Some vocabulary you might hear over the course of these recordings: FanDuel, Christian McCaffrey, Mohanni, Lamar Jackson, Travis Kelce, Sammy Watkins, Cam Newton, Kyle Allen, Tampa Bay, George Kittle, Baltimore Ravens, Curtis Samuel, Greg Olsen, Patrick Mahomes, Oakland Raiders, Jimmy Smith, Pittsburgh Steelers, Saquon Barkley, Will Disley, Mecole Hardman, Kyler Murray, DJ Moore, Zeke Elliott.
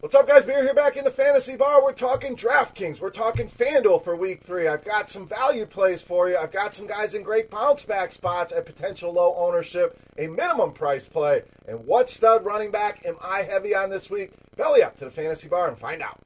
What's up, guys? Beer here back in the Fantasy Bar. We're talking DraftKings. We're talking FanDuel for Week 3. I've got some value plays for you. I've got some guys in great bounce-back spots at potential low ownership, a minimum price play. And what stud running back am I heavy on this week? Belly up to the Fantasy Bar and find out.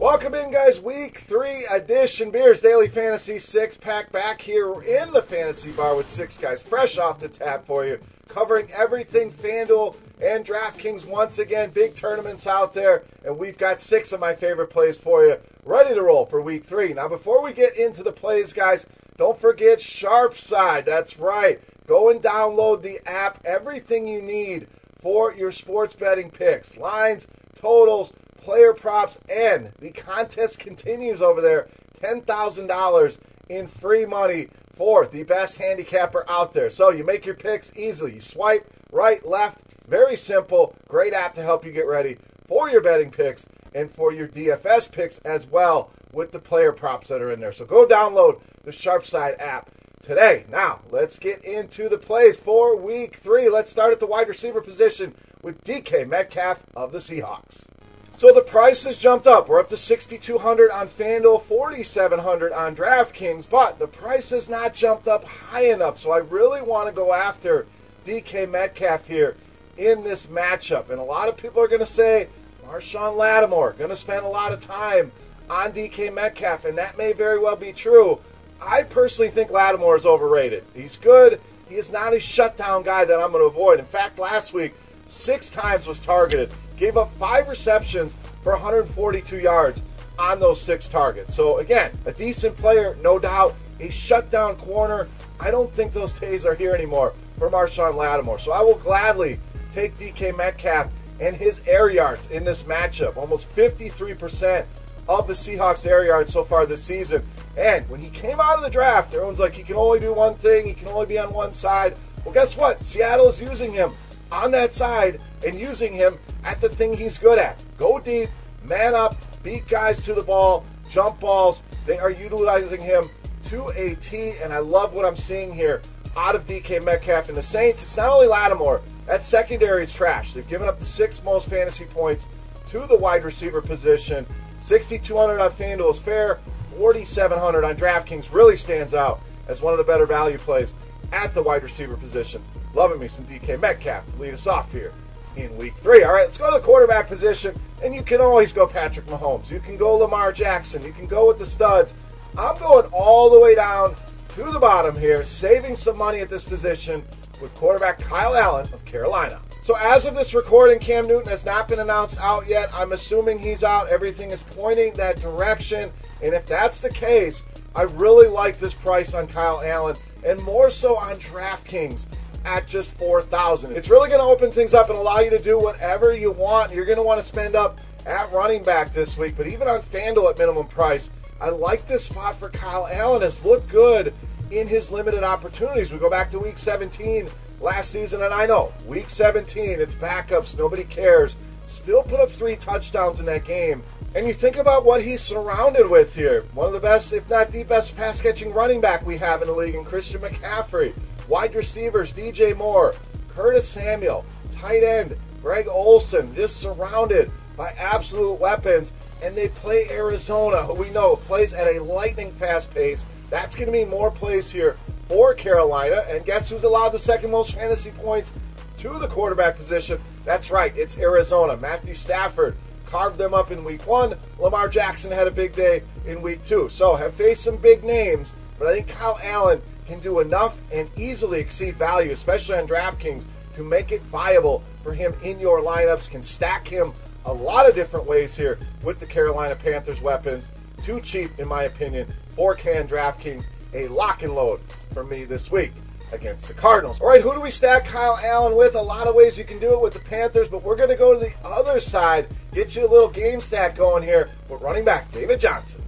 Welcome in, guys. Week 3 edition. Beer's Daily Fantasy 6-pack back here in the Fantasy Bar with six guys fresh off the tap for you. Covering everything FanDuel and DraftKings once again. Big tournaments out there, and we've got six of my favorite plays for you. Ready to roll for Week 3. Now, before we get into the plays, guys, don't forget SharpSide. That's right. Go and download the app. Everything you need for your sports betting picks. Lines, totals, player props, and the contest continues over there. $10,000 in free money for the best handicapper out there. So you make your picks easily. You swipe right, left. Very simple. Great app to help you get ready for your betting picks and for your DFS picks as well with the player props that are in there. So go download the SharpSide app today. Now, let's get into the plays for Week 3. Let's start at the wide receiver position with DK Metcalf of the Seahawks. So the price has jumped up. We're up to $6,200 on FanDuel, $4,700 on DraftKings, but the price has not jumped up high enough, so I really want to go after DK Metcalf here in this matchup. And a lot of people are going to say, Marshawn Lattimore, going to spend a lot of time on DK Metcalf, and that may very well be true. I personally think Lattimore is overrated. He's good. He is not a shutdown guy that I'm going to avoid. In fact, last week, 6 times was targeted. Gave up 5 receptions for 142 yards on those 6 targets. So, again, a decent player, no doubt. A shutdown corner. I don't think those days are here anymore for Marshawn Lattimore. So I will gladly take DK Metcalf and his air yards in this matchup. Almost 53% of the Seahawks' air yards so far this season. And when he came out of the draft, everyone's like, he can only do one thing. He can only be on one side. Well, guess what? Seattle is using him on that side and using him at the thing he's good at. Go deep, man up, beat guys to the ball, jump balls. They are utilizing him to a T, and I love what I'm seeing here out of DK Metcalf and the Saints. It's not only Lattimore. That secondary is trash. They've given up the 6th most fantasy points to the wide receiver position. $6,200 on FanDuel is fair. $4,700 on DraftKings really stands out as one of the better value plays at the wide receiver position. Loving me some DK Metcalf to lead us off here in Week 3. All right, let's go to the quarterback position, and you can always go Patrick Mahomes. You can go Lamar Jackson. You can go with the studs. I'm going all the way down to the bottom here, saving some money at this position with quarterback Kyle Allen of Carolina. So as of this recording, Cam Newton has not been announced out yet. I'm assuming he's out. Everything is pointing that direction, and if that's the case, I really like this price on Kyle Allen, and more so on DraftKings at just $4,000. It's really going to open things up and allow you to do whatever you want. You're going to want to spend up at running back this week, but even on FanDuel at minimum price, I like this spot for Kyle Allen. Has looked good in his limited opportunities. We go back to Week 17 last season, and I know, Week 17, it's backups, nobody cares. Still put up 3 touchdowns in that game, and you think about what he's surrounded with here. One of the best, if not the best, pass-catching running back we have in the league in Christian McCaffrey. Wide receivers, DJ Moore, Curtis Samuel, tight end, Greg Olsen, just surrounded by absolute weapons. And they play Arizona, who we know plays at a lightning-fast pace. That's going to mean more plays here for Carolina. And guess who's allowed the 2nd most fantasy points to the quarterback position? That's right, it's Arizona. Matthew Stafford carved them up in Week 1. Lamar Jackson had a big day in Week 2. So have faced some big names, but I think Kyle Allen can do enough and easily exceed value, especially on DraftKings, to make it viable for him in your lineups. Can stack him a lot of different ways here with the Carolina Panthers weapons. Too cheap, in my opinion, for can DraftKings. A lock and load for me this week against the Cardinals. All right, who do we stack Kyle Allen with? A lot of ways you can do it with the Panthers, but we're going to go to the other side, get you a little game stack going here with running back David Johnson.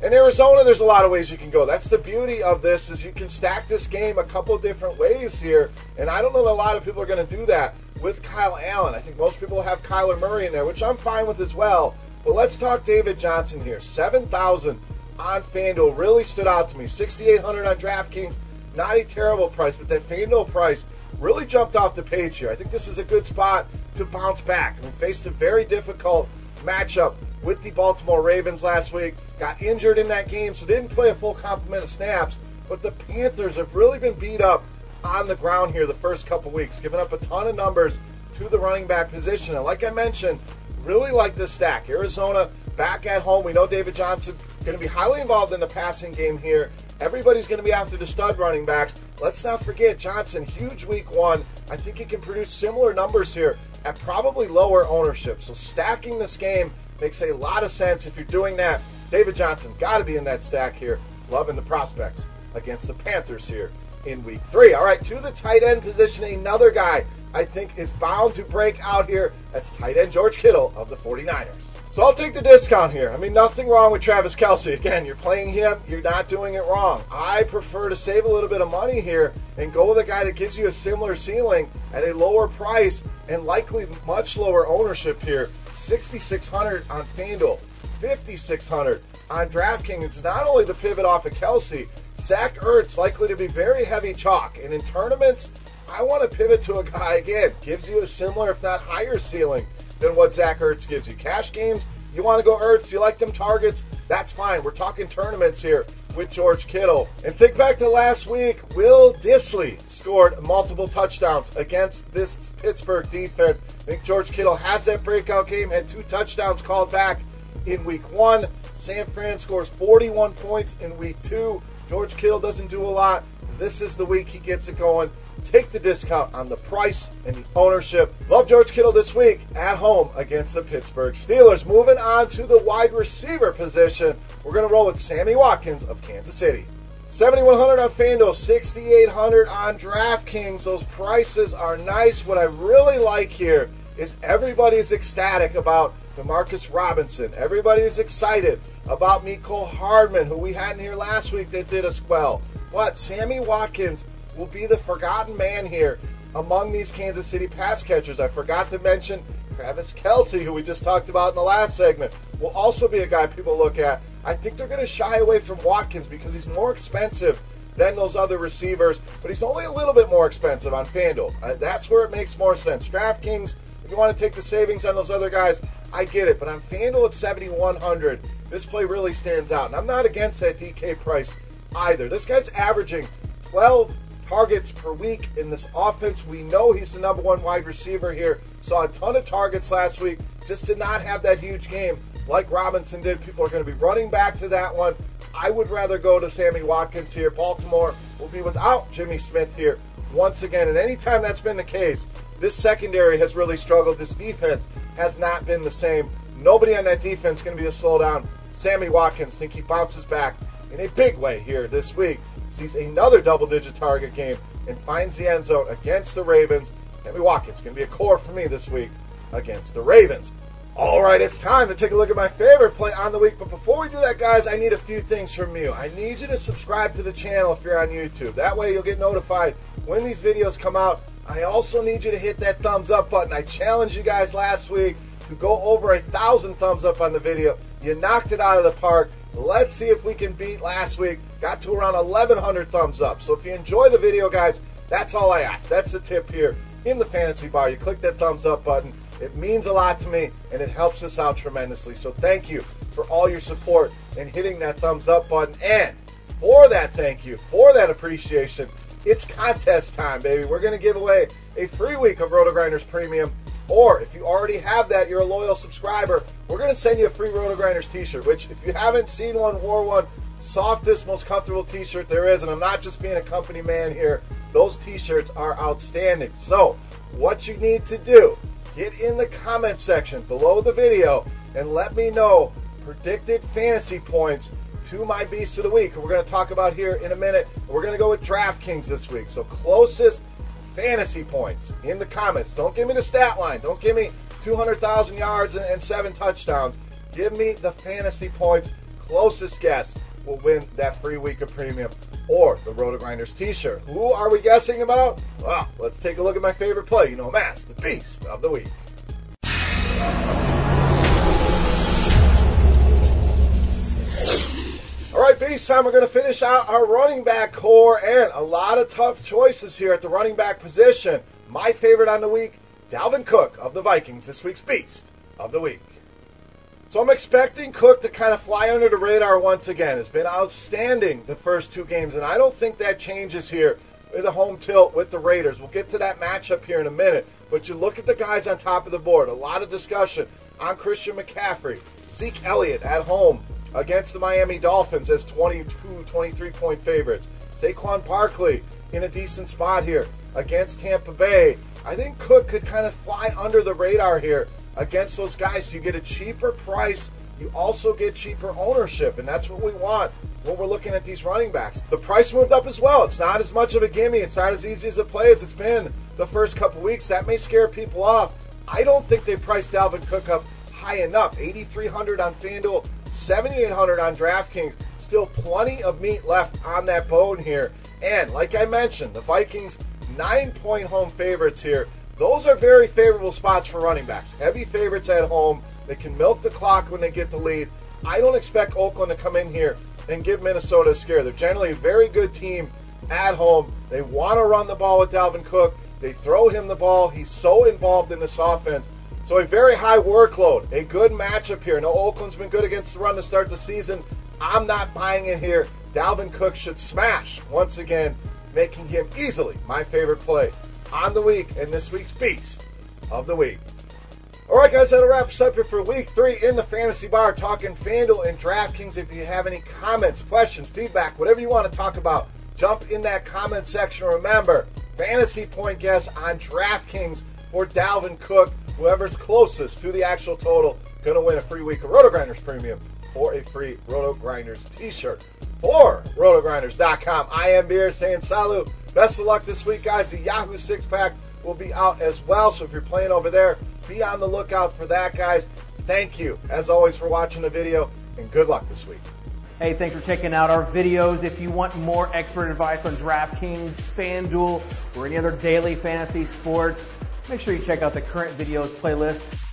In Arizona, there's a lot of ways you can go. That's the beauty of this, is you can stack this game a couple different ways here, and I don't know that a lot of people are going to do that with Kyle Allen. I think most people have Kyler Murray in there, which I'm fine with as well, but let's talk David Johnson here. $7,000 on FanDuel really stood out to me. $6,800 on DraftKings, Not a terrible price, but that FanDuel price really jumped off the page here. I think this is a good spot to bounce back. I mean, faced a very difficult matchup with the Baltimore Ravens last week. Got injured in that game, so didn't play a full complement of snaps. But the Panthers have really been beat up on the ground here the first couple weeks, giving up a ton of numbers to the running back position. And like I mentioned, really like this stack. Arizona back at home. We know David Johnson going to be highly involved in the passing game here. Everybody's going to be after the stud running backs. Let's not forget Johnson, huge week one. I think he can produce similar numbers here at probably lower ownership. So stacking this game makes a lot of sense if you're doing that. David Johnson got to be in that stack here. Loving the prospects against the Panthers here in week three. All right, to the tight end position, another guy I think is bound to break out here. That's tight end George Kittle of the 49ers. So I'll take the discount here. I mean, nothing wrong with Travis Kelce. Again, you're playing him, you're not doing it wrong. I prefer to save a little bit of money here and go with a guy that gives you a similar ceiling at a lower price and likely much lower ownership here. $6,600 on FanDuel, $5,600 on DraftKings. It's not only the pivot off of Kelce, Zach Ertz likely to be very heavy chalk. And in tournaments, I want to pivot to a guy, again, gives you a similar, if not higher ceiling than what Zach Ertz gives you. Cash games, you want to go Ertz, you like them targets, that's fine. We're talking tournaments here with George Kittle. And think back to last week, Will Disley scored multiple touchdowns against this Pittsburgh defense. I think George Kittle has that breakout game, had 2 touchdowns called back in week 1. San Fran scores 41 points in week 2. George Kittle doesn't do a lot. This is the week he gets it going. Take the discount on the price and the ownership. Love George Kittle this week at home against the Pittsburgh Steelers. Moving on to the wide receiver position, we're going to roll with Sammy Watkins of Kansas City. $7,100 on FanDuel, $6,800 on DraftKings. Those prices are nice. What I really like here is everybody's ecstatic about DeMarcus Robinson. Everybody is excited about Mecole Hardman, who we had in here last week that did us well. But Sammy Watkins will be the forgotten man here among these Kansas City pass catchers. I forgot to mention Travis Kelce, who we just talked about in the last segment, will also be a guy people look at. I think they're going to shy away from Watkins because he's more expensive than those other receivers, but he's only a little bit more expensive on FanDuel. That's where it makes more sense. DraftKings, if you want to take the savings on those other guys, I get it, but on FanDuel at $7,100, this play really stands out, and I'm not against that DK price either. This guy's averaging 12 targets per week in this offense. We know he's the number one wide receiver here. Saw a ton of targets last week, just did not have that huge game like Robinson did. People are going to be running back to that one. I would rather go to Sammy Watkins here. Baltimore will be without Jimmy Smith here once again, and anytime that's been the case, this secondary has really struggled. This defense has not been the same. Nobody on that defense is going to be a slowdown. Sammy Watkins, I think he bounces back in a big way here this week, sees another double-digit target game, and finds the end zone against the Ravens. Sammy Watkins going to be a core for me this week against the Ravens. All right, it's time to take a look at my favorite play on the week. But before we do that, guys, I need a few things from you. I need you to subscribe to the channel if you're on YouTube. That way you'll get notified when these videos come out. I also need you to hit that thumbs up button. I challenged you guys last week to go over 1,000 thumbs up on the video. You knocked it out of the park. Let's see if we can beat last week. Got to around 1,100 thumbs up. So if you enjoy the video, guys, that's all I ask. That's the tip here in the fantasy bar. You click that thumbs up button. It means a lot to me, and it helps us out tremendously. So thank you for all your support and hitting that thumbs up button. And for that thank you, for that appreciation, it's contest time, baby. We're going to give away a free week of Roto Grinders Premium. Or if you already have that, you're a loyal subscriber, we're going to send you a free Roto Grinders t-shirt, which if you haven't seen one, wore one, softest, most comfortable t-shirt there is. And I'm not just being a company man here. Those t-shirts are outstanding. So what you need to do, get in the comment section below the video and let me know predicted fantasy points to my Beast of the Week. We're going to talk about here in a minute. We're going to go with DraftKings this week. So closest fantasy points in the comments. Don't give me the stat line. Don't give me 200,000 yards and 7 touchdowns. Give me the fantasy points. Closest guess will win that free week of premium or the Roto Grinders t-shirt. Who are we guessing about? Well, let's take a look at my favorite play. You know, Mass, the Beast of the Week. All right, right, Beastime, we're going to finish out our running back core, and a lot of tough choices here at the running back position. My favorite on the week, Dalvin Cook of the Vikings, this week's Beast of the Week. So I'm expecting Cook to kind of fly under the radar once again. It's been outstanding the first two games, and I don't think that changes here with a home tilt with the Raiders. We'll get to that matchup here in a minute, but you look at the guys on top of the board. A lot of discussion on Christian McCaffrey, Zeke Elliott at home against the Miami Dolphins as 23-point favorites. Saquon Barkley in a decent spot here against Tampa Bay. I think Cook could kind of fly under the radar here against those guys. So you get a cheaper price. You also get cheaper ownership, and that's what we want when we're looking at these running backs. The price moved up as well. It's not as much of a gimme. It's not as easy as a play as it's been the first couple weeks. That may scare people off. I don't think they priced Dalvin Cook up high enough. $8,300 on FanDuel, $7,800 on DraftKings. Still plenty of meat left on that bone here. And like I mentioned, the Vikings, 9-point home favorites here. Those are very favorable spots for running backs. Heavy favorites at home. They can milk the clock when they get the lead. I don't expect Oakland to come in here and give Minnesota a scare. They're generally a very good team at home. They want to run the ball with Dalvin Cook. They throw him the ball. He's so involved in this offense. So a very high workload, a good matchup here. Now, Oakland's been good against the run to start the season. I'm not buying it here. Dalvin Cook should smash once again, making him easily my favorite play on the week and this week's Beast of the Week. All right, guys, that'll wrap us up here for week 3 in the Fantasy Bar, talking FanDuel and DraftKings. If you have any comments, questions, feedback, whatever you want to talk about, jump in that comment section. Remember, fantasy point guess on DraftKings for Dalvin Cook. Whoever's closest to the actual total going to win a free week of Roto Grinders Premium or a free Roto Grinders t-shirt. For RotoGrinders.com, I am Beer saying salute. Best of luck this week, guys. The Yahoo 6-Pack will be out as well, so if you're playing over there, be on the lookout for that, guys. Thank you, as always, for watching the video, and good luck this week. Hey, thanks for checking out our videos. If you want more expert advice on DraftKings, FanDuel, or any other daily fantasy sports, make sure you check out the current videos playlist.